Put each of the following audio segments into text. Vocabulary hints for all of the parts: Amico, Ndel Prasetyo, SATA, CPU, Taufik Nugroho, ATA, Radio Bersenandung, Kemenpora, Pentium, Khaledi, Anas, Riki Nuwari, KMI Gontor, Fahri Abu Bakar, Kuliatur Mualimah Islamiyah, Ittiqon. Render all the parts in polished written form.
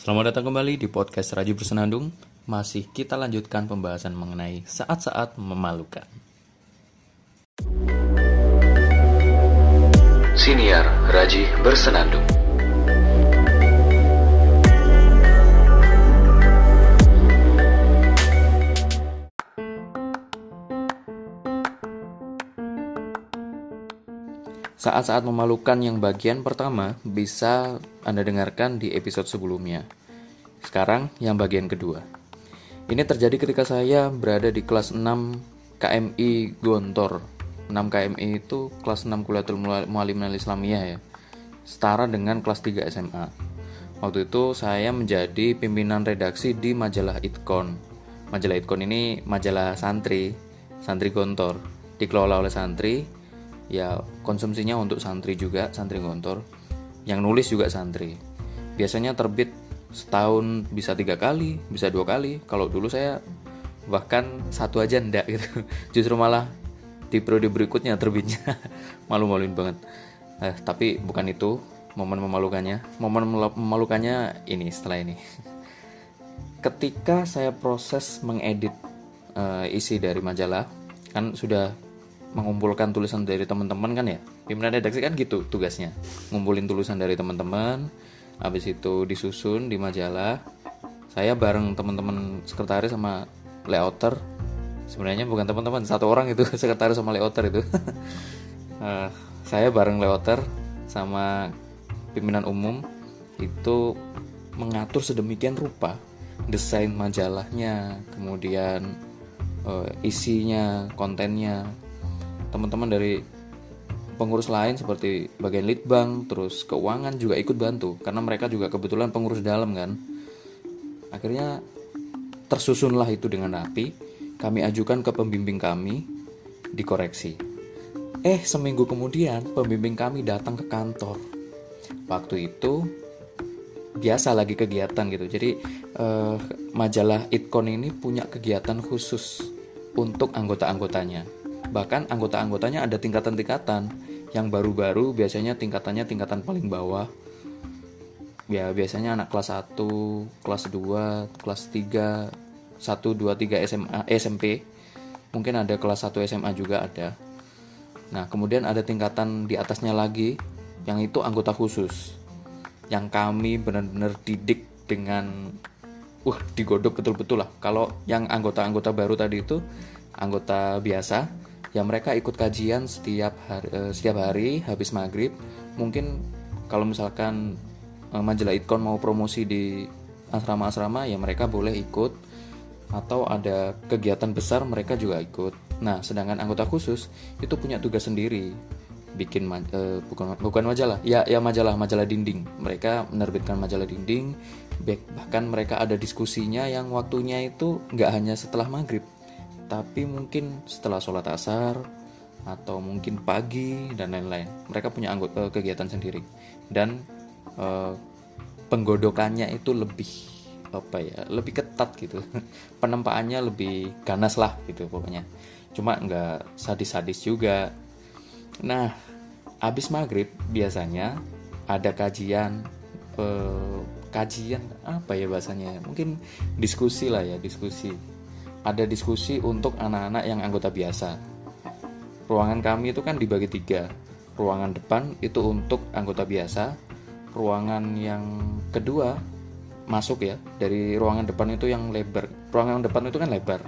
Selamat datang kembali di podcast Radio Bersenandung. Masih kita lanjutkan pembahasan mengenai saat-saat memalukan. Siniar Radio Bersenandung. Saat-saat memalukan yang bagian pertama bisa Anda dengarkan di episode sebelumnya. Sekarang yang bagian kedua. Ini terjadi ketika saya berada di kelas 6 KMI Gontor. 6 KMI itu kelas 6 Kuliatur Mualimah Islamiyah ya. Setara dengan kelas 3 SMA. Waktu itu saya menjadi pimpinan redaksi di majalah Ittiqon. Majalah Ittiqon ini majalah santri Gontor, dikelola oleh santri. Ya, konsumsinya untuk santri juga, santri Gontor. Yang nulis juga santri. Biasanya terbit setahun bisa 3 kali, bisa 2 kali. Kalau dulu saya bahkan 1 aja enggak gitu. Justru malah di periode berikutnya terbitnya. Malu-maluin banget. Tapi bukan itu momen memalukannya. Momen memalukannya ini setelah ini. Ketika saya proses mengedit isi dari majalah, kan sudah mengumpulkan tulisan dari teman-teman kan ya. Pimpinan redaksi kan gitu tugasnya, ngumpulin tulisan dari teman-teman. Habis itu disusun di majalah. Saya bareng teman-teman sekretaris sama layouter. Sebenarnya bukan teman-teman, satu orang itu sekretaris sama layouter itu. Saya bareng layouter sama pimpinan umum itu mengatur sedemikian rupa desain majalahnya, kemudian isinya, kontennya. Teman-teman dari pengurus lain seperti bagian litbang, terus keuangan juga ikut bantu karena mereka juga kebetulan pengurus dalam kan. Akhirnya tersusunlah itu dengan rapi, kami ajukan ke pembimbing kami dikoreksi. Seminggu kemudian pembimbing kami datang ke kantor. Waktu itu biasa lagi kegiatan gitu. Jadi majalah Ittiqon ini punya kegiatan khusus untuk anggota-anggotanya. Bahkan anggota-anggotanya ada tingkatan-tingkatan. Yang baru-baru biasanya tingkatannya tingkatan paling bawah. Ya biasanya anak kelas 1, kelas 2, kelas 3, 1, 2, 3 SMA, SMP. Mungkin ada kelas 1 SMA juga ada. Nah kemudian ada tingkatan di atasnya lagi, yang itu anggota khusus, yang kami benar-benar didik dengan digodok betul-betul lah. Kalau yang anggota-anggota baru tadi itu anggota biasa, ya mereka ikut kajian setiap hari habis maghrib. Mungkin kalau misalkan majalah Ittiqon mau promosi di asrama-asrama, ya mereka boleh ikut, atau ada kegiatan besar mereka juga ikut. Nah sedangkan anggota khusus itu punya tugas sendiri, bikin bukan majalah, ya majalah dinding. Mereka menerbitkan majalah dinding, bahkan mereka ada diskusinya yang waktunya itu nggak hanya setelah maghrib, tapi mungkin setelah sholat asar atau mungkin pagi dan lain-lain. Mereka punya anggota kegiatan sendiri, dan penggodokannya itu lebih ketat gitu, penempaannya lebih ganas lah gitu pokoknya. Cuma nggak sadis-sadis juga. Nah abis maghrib biasanya ada kajian apa ya bahasanya, mungkin diskusi. Ada diskusi untuk anak-anak yang anggota biasa. Ruangan kami itu kan dibagi 3. Ruangan depan itu untuk anggota biasa. Ruangan yang kedua masuk ya, dari ruangan depan itu yang lebar. Ruangan depan itu kan lebar.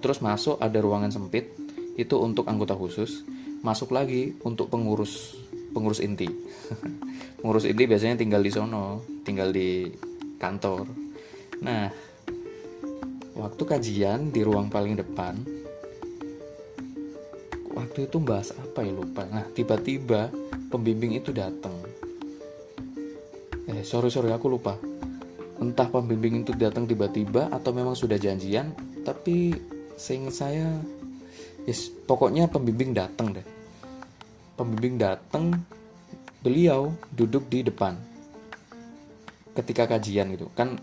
Terus masuk ada ruangan sempit, itu untuk anggota khusus. Masuk lagi untuk pengurus inti. Pengurus inti biasanya tinggal di sono, tinggal di kantor. Nah, waktu kajian di ruang paling depan, waktu itu bahas apa ya lupa. Nah tiba-tiba pembimbing itu datang. Sorry aku lupa. Entah pembimbing itu datang tiba-tiba atau memang sudah janjian. Tapi seingat saya, pokoknya pembimbing datang deh. Pembimbing datang, beliau duduk di depan ketika kajian gitu kan.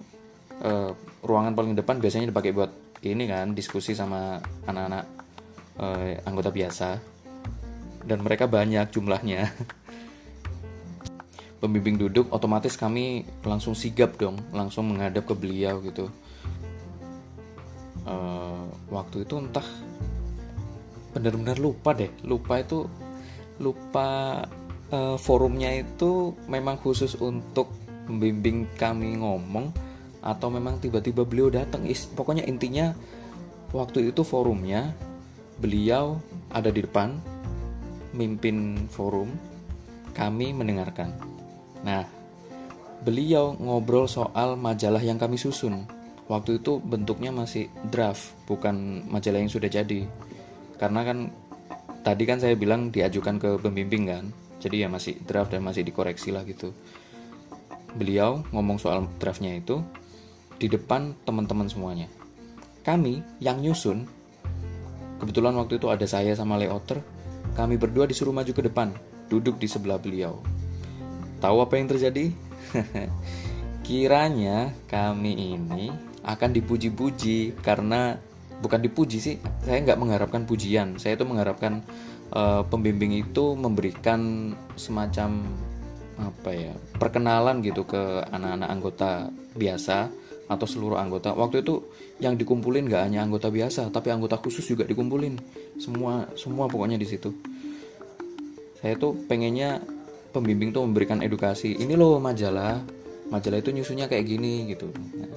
Ruangan paling depan biasanya dipakai buat ini kan, diskusi sama anak-anak anggota biasa, dan mereka banyak jumlahnya. pembimbing duduk, otomatis kami langsung sigap dong, langsung menghadap ke beliau gitu. Waktu itu entah benar-benar lupa deh, lupa forumnya itu memang khusus untuk membimbing kami ngomong atau memang tiba-tiba beliau datang. Pokoknya intinya waktu itu forumnya beliau ada di depan, mimpin forum, kami mendengarkan. Nah, beliau ngobrol soal majalah yang kami susun. Waktu itu bentuknya masih draft, bukan majalah yang sudah jadi. Karena kan tadi kan saya bilang diajukan ke pembimbing kan, jadi ya masih draft dan masih dikoreksi lah gitu. Beliau ngomong soal draftnya itu di depan teman-teman semuanya. Kami yang nyusun, kebetulan waktu itu ada saya sama layouter, kami berdua disuruh maju ke depan, duduk di sebelah beliau. Tahu apa yang terjadi? Kiranya kami ini akan dipuji-puji, karena bukan dipuji sih, saya nggak mengharapkan pujian. Saya itu mengharapkan pembimbing itu memberikan semacam apa ya, perkenalan gitu ke anak-anak anggota biasa atau seluruh anggota. Waktu itu yang dikumpulin nggak hanya anggota biasa, tapi anggota khusus juga dikumpulin. Semua pokoknya di situ. Saya tuh pengennya pembimbing tuh memberikan edukasi. Ini loh majalah itu nyusunnya kayak gini gitu. Nah,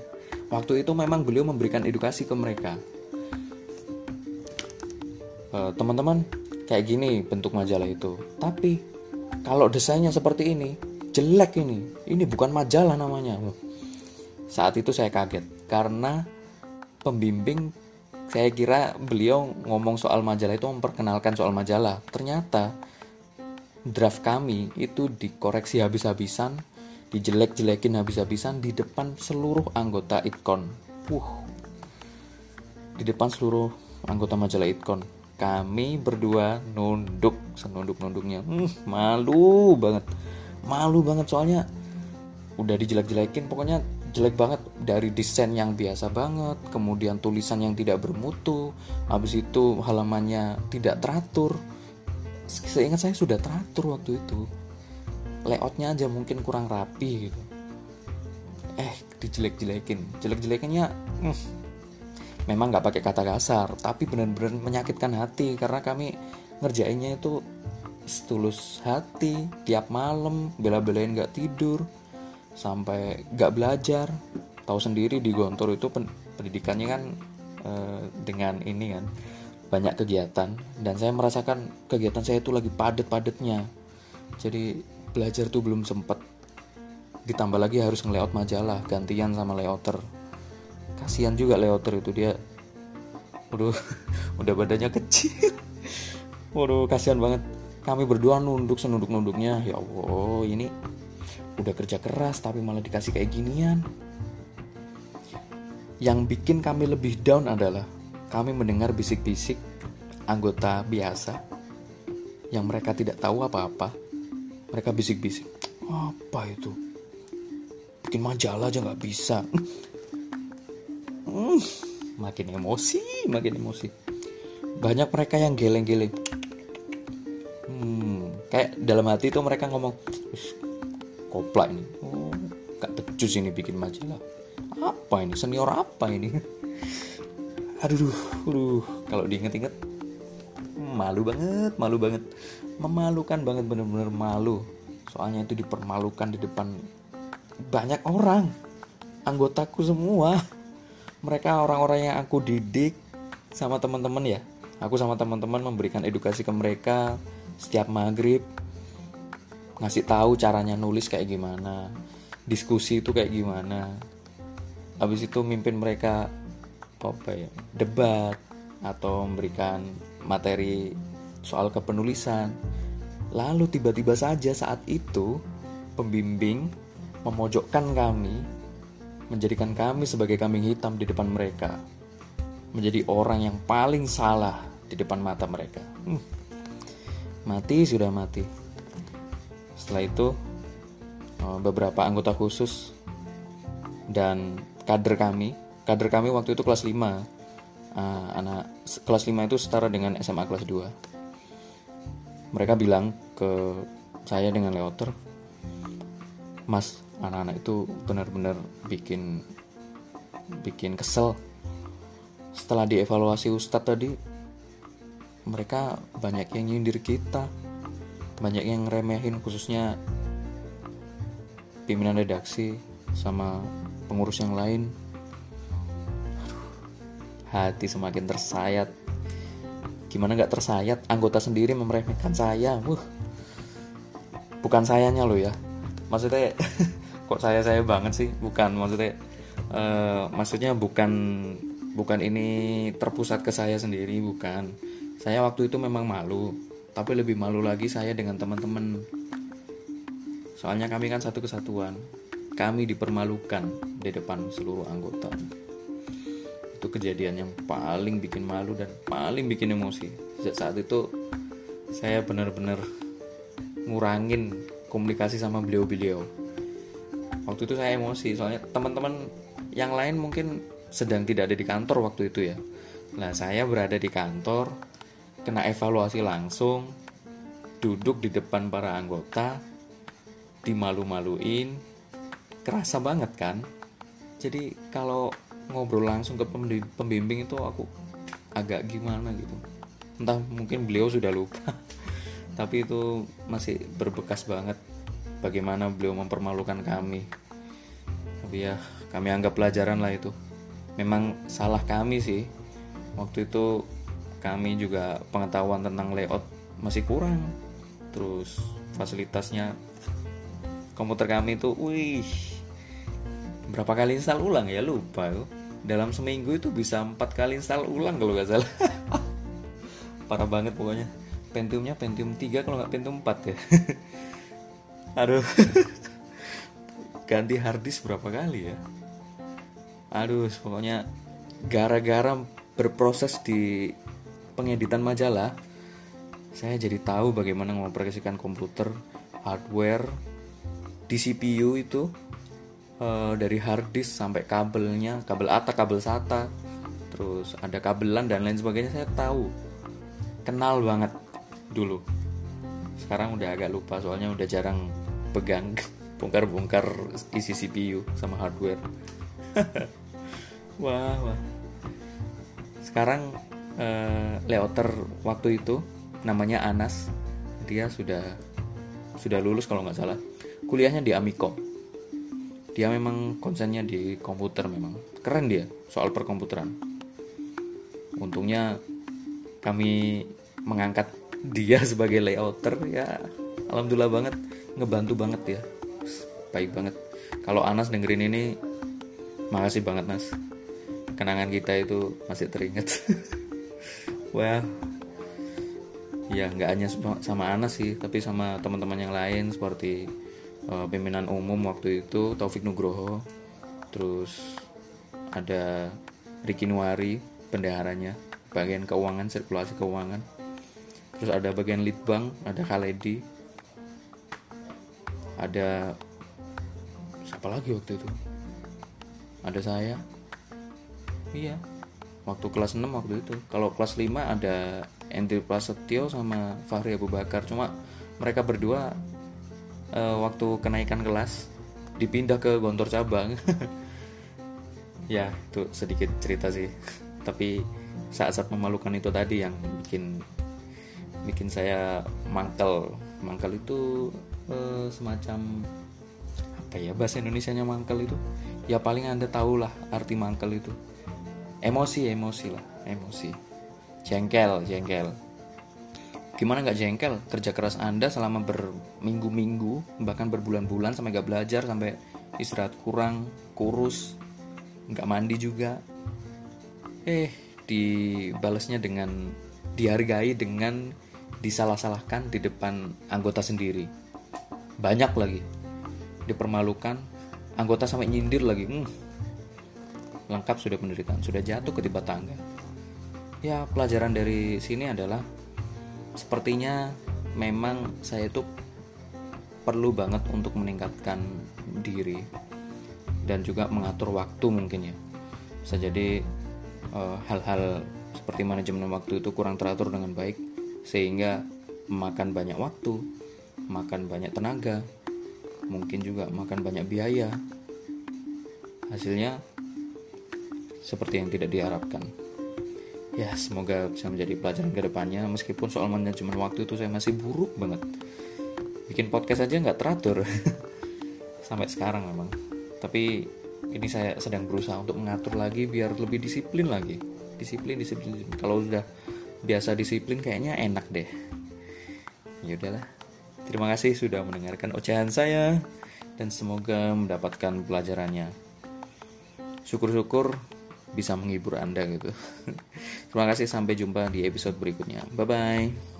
waktu itu memang beliau memberikan edukasi ke mereka. Teman-teman, kayak gini bentuk majalah itu. Tapi kalau desainnya seperti ini, jelek ini bukan majalah namanya. Saat itu saya kaget karena pembimbing, saya kira beliau ngomong soal majalah itu memperkenalkan soal majalah. Ternyata draft kami itu dikoreksi habis-habisan, dijelek-jelekin habis-habisan di depan seluruh anggota Ittiqon. Di depan seluruh anggota majalah Ittiqon. Kami berdua nunduk, senunduk-nunduknya. Malu banget soalnya udah dijelek-jelekin, pokoknya jelek banget, dari desain yang biasa banget, kemudian tulisan yang tidak bermutu, habis itu halamannya tidak teratur. Seingat saya sudah teratur waktu itu, layoutnya aja mungkin kurang rapi gitu. Dijelek-jelekinnya memang nggak pakai kata kasar, tapi benar-benar menyakitkan hati karena kami ngerjainnya itu setulus hati, tiap malam bela-belain nggak tidur, sampai gak belajar. Tahu sendiri di Gontor itu pendidikannya kan dengan ini kan banyak kegiatan, dan saya merasakan kegiatan saya itu lagi padet-padetnya, jadi belajar tuh belum sempet, ditambah lagi harus nge-layout majalah gantian sama layouter. Kasihan juga layouter itu, dia udah badannya kecil, kasihan banget. Kami berdua nunduk senunduk-nunduknya. Ya Allah, ini udah kerja keras tapi malah dikasih kayak ginian. Yang bikin kami lebih down adalah kami mendengar bisik-bisik anggota biasa yang mereka tidak tahu apa-apa. Mereka bisik-bisik, apa itu? Bikin majalah aja gak bisa. Makin emosi. Banyak mereka yang geleng-geleng. Kayak dalam hati itu mereka ngomong, koplak ini, gak becus ini bikin majalah. Apa ini, senior apa ini? Aduh, kalau diinget-inget malu banget, memalukan banget, bener-bener malu. Soalnya itu dipermalukan di depan banyak orang, anggotaku semua. Mereka orang-orang yang aku didik sama teman-teman ya. Aku sama teman-teman memberikan edukasi ke mereka setiap maghrib, ngasih tahu caranya nulis kayak gimana, diskusi itu kayak gimana. Habis itu mimpin mereka debat atau memberikan materi soal kepenulisan. Lalu tiba-tiba saja saat itu pembimbing memojokkan kami, menjadikan kami sebagai kambing hitam di depan mereka, menjadi orang yang paling salah di depan mata mereka. Mati. Setelah itu beberapa anggota khusus dan kader kami waktu itu kelas 5. Anak kelas 5 itu setara dengan SMA kelas 2. Mereka bilang ke saya dengan layouter, Mas, anak-anak itu benar-benar bikin kesel. Setelah dievaluasi Ustadz tadi, mereka banyak yang nyindir kita, banyak yang ngeremehin, khususnya pimpinan redaksi sama pengurus yang lain. Hati semakin tersayat. Gimana gak tersayat, anggota sendiri memremehkan saya. Bukan sayanya loh ya, maksudnya kok saya banget sih. Bukan, maksudnya bukan ini terpusat ke saya sendiri, bukan. Saya waktu itu memang malu, tapi lebih malu lagi saya dengan teman-teman. Soalnya kami kan satu kesatuan. Kami dipermalukan di depan seluruh anggota. Itu kejadian yang paling bikin malu dan paling bikin emosi. Sejak saat itu saya benar-benar ngurangin komunikasi sama beliau-beliau. Waktu itu saya emosi, soalnya teman-teman yang lain mungkin sedang tidak ada di kantor waktu itu ya. Nah, saya berada di kantor, kena evaluasi langsung, duduk di depan para anggota, dimalu-maluin, kerasa banget kan. Jadi kalau ngobrol langsung ke pembimbing itu aku agak gimana gitu. Entah mungkin beliau sudah lupa, tapi itu masih berbekas banget bagaimana beliau mempermalukan kami. Tapi ya kami anggap pelajaran lah itu. Memang salah kami sih. Waktu itu kami juga pengetahuan tentang layout masih kurang. Terus fasilitasnya komputer kami itu, berapa kali install ulang ya, lupa. Dalam seminggu itu bisa 4 kali install ulang kalau gak salah. Parah banget pokoknya. Pentiumnya Pentium 3 kalau gak Pentium 4 ya. Aduh. Ganti harddisk berapa kali ya. Aduh, pokoknya gara-gara berproses di pengeditan majalah, saya jadi tahu bagaimana mengoperasikan komputer, hardware, di CPU itu. Dari harddisk sampai kabelnya, kabel ATA, kabel SATA, terus ada kabelan dan lain sebagainya, saya tahu, kenal banget dulu. Sekarang udah agak lupa, soalnya udah jarang pegang, bongkar-bongkar isi CPU sama hardware. Wah. Sekarang layouter waktu itu namanya Anas, dia sudah lulus kalau nggak salah, kuliahnya di Amico. Dia memang konsennya di komputer, memang keren dia soal perkomputeran. Untungnya kami mengangkat dia sebagai layouter ya, alhamdulillah banget, ngebantu banget ya, baik banget. Kalau Anas dengerin ini, makasih banget Nas, kenangan kita itu masih teringat. Wah, ya nggak hanya sama Anas sih, tapi sama teman-teman yang lain seperti pimpinan umum waktu itu Taufik Nugroho, terus ada Riki Nuwari bendaharanya bagian keuangan, sirkulasi keuangan, terus ada bagian litbang, ada Khaledi, ada siapa lagi waktu itu, ada saya, iya waktu kelas 6 waktu itu. Kalau kelas 5 ada Ndel Prasetyo sama Fahri Abu Bakar, cuma mereka berdua waktu kenaikan kelas dipindah ke Gontor cabang. Ya itu sedikit cerita sih, tapi saat-saat memalukan itu tadi yang bikin saya mangkel itu semacam apa ya bahasa Indonesianya mangkel itu ya, paling Anda tahulah arti mangkel itu. Emosi, jengkel. Gimana gak jengkel, kerja keras Anda selama berminggu-minggu, bahkan berbulan-bulan, sampai gak belajar, sampai istirahat kurang, kurus, gak mandi juga. Dibalasnya dengan, dihargai dengan disalah-salahkan di depan anggota sendiri. Banyak lagi, dipermalukan, anggota sampai nyindir lagi. Lengkap sudah penderitaan, sudah jatuh ketiba tangga. Ya pelajaran dari sini adalah, sepertinya memang saya itu perlu banget untuk meningkatkan diri dan juga mengatur waktu mungkin ya. Bisa jadi hal-hal seperti manajemen waktu itu kurang teratur dengan baik, sehingga makan banyak waktu, makan banyak tenaga, mungkin juga makan banyak biaya. Hasilnya seperti yang tidak diharapkan. Ya, semoga bisa menjadi pelajaran ke depannya. Meskipun soal manajemen waktu itu saya masih buruk banget. Bikin podcast aja nggak teratur sampai sekarang memang. Tapi ini saya sedang berusaha untuk mengatur lagi biar lebih disiplin lagi. Disiplin. Kalau sudah biasa disiplin kayaknya enak deh. Ya udahlah. Terima kasih sudah mendengarkan ocehan saya dan semoga mendapatkan pelajarannya. Syukur-syukur bisa menghibur Anda gitu. Terima kasih, sampai jumpa di episode berikutnya. Bye-bye.